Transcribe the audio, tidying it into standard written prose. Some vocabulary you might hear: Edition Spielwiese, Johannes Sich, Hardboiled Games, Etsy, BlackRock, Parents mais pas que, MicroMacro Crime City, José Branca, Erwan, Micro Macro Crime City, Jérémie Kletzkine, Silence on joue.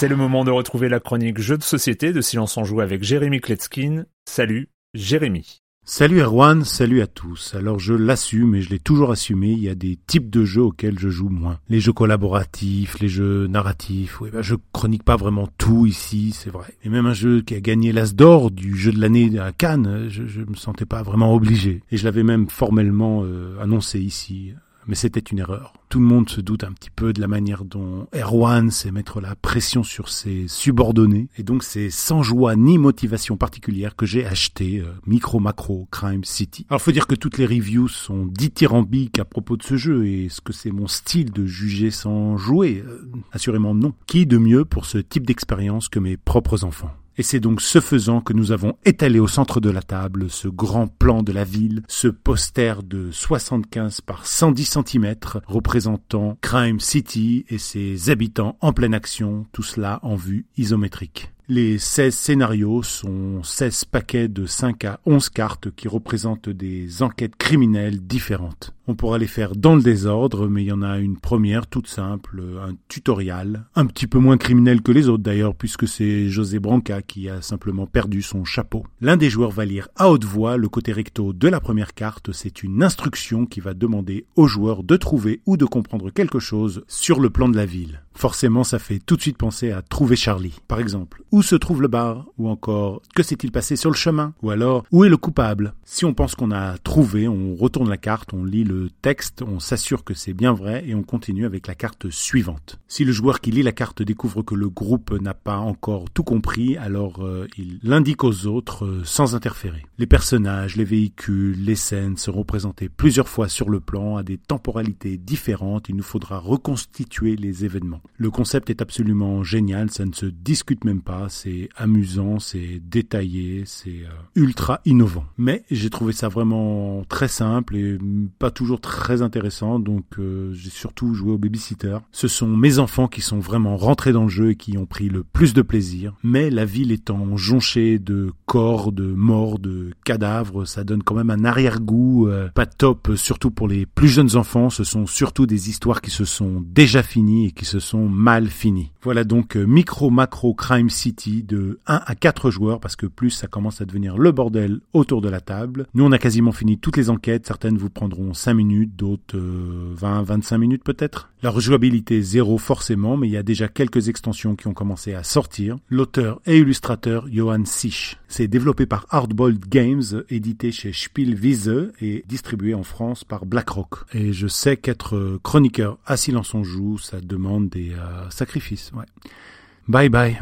C'est le moment de retrouver la chronique Jeux de société de Silence en Joue avec Jérémie Kletzkine. Salut Jérémie. Salut Erwan, salut à tous. Alors je l'assume et je l'ai toujours assumé, il y a des types de jeux auxquels je joue moins. Les jeux collaboratifs, les jeux narratifs, oui, je chronique pas vraiment tout ici, c'est vrai. Et même un jeu qui a gagné l'As d'or du jeu de l'année à Cannes, je me sentais pas vraiment obligé. Et je l'avais même formellement annoncé ici. Mais c'était une erreur. Tout le monde se doute un petit peu de la manière dont Erwan sait mettre la pression sur ses subordonnés. Et donc c'est sans joie ni motivation particulière que j'ai acheté Micro Macro Crime City. Alors faut dire que toutes les reviews sont dithyrambiques à propos de ce jeu. Et est-ce que c'est mon style de juger sans jouer ? Assurément non. Qui de mieux pour ce type d'expérience que mes propres enfants ? Et c'est donc ce faisant que nous avons étalé au centre de la table ce grand plan de la ville, ce poster de 75 par 110 cm représentant Crime City et ses habitants en pleine action, tout cela en vue isométrique. Les 16 scénarios sont 16 paquets de 5 à 11 cartes qui représentent des enquêtes criminelles différentes. On pourra les faire dans le désordre, mais il y en a une première toute simple, un tutoriel, un petit peu moins criminel que les autres d'ailleurs, puisque c'est José Branca qui a simplement perdu son chapeau. L'un des joueurs va lire à haute voix le côté recto de la première carte, c'est une instruction qui va demander au joueur de trouver ou de comprendre quelque chose sur le plan de la ville. Forcément, ça fait tout de suite penser à Trouver Charlie, par exemple. Où se trouve le bar ? Ou encore, que s'est-il passé sur le chemin ? Ou alors, où est le coupable ? Si on pense qu'on a trouvé, on retourne la carte, on lit le texte, on s'assure que c'est bien vrai et on continue avec la carte suivante. Si le joueur qui lit la carte découvre que le groupe n'a pas encore tout compris, alors il l'indique aux autres sans interférer. Les personnages, les véhicules, les scènes seront présentés plusieurs fois sur le plan à des temporalités différentes. Il nous faudra reconstituer les événements. Le concept est absolument génial, ça ne se discute même pas, c'est amusant, c'est détaillé, c'est ultra innovant. Mais j'ai trouvé ça vraiment très simple et pas toujours très intéressant, donc j'ai surtout joué au babysitter. Ce sont mes enfants qui sont vraiment rentrés dans le jeu et qui ont pris le plus de plaisir, mais la ville étant jonchée de corps, de morts, de cadavres, ça donne quand même un arrière-goût pas top, surtout pour les plus jeunes enfants. Ce sont surtout des histoires qui se sont déjà finies et qui se sont mal finis. Voilà donc Micro Macro Crime City de 1 à 4 joueurs parce que plus ça commence à devenir le bordel autour de la table. Nous on a quasiment fini toutes les enquêtes, certaines vous prendront 5 minutes, d'autres 20-25 minutes peut-être. La rejouabilité zéro forcément, mais il y a déjà quelques extensions qui ont commencé à sortir. L'auteur et illustrateur Johannes Sich. C'est développé par Hardboiled Games, édité chez Spielwiese et distribué en France par BlackRock. Et je sais qu'être chroniqueur à Silence on Joue, ça demande des sacrifices. Ouais. Bye bye.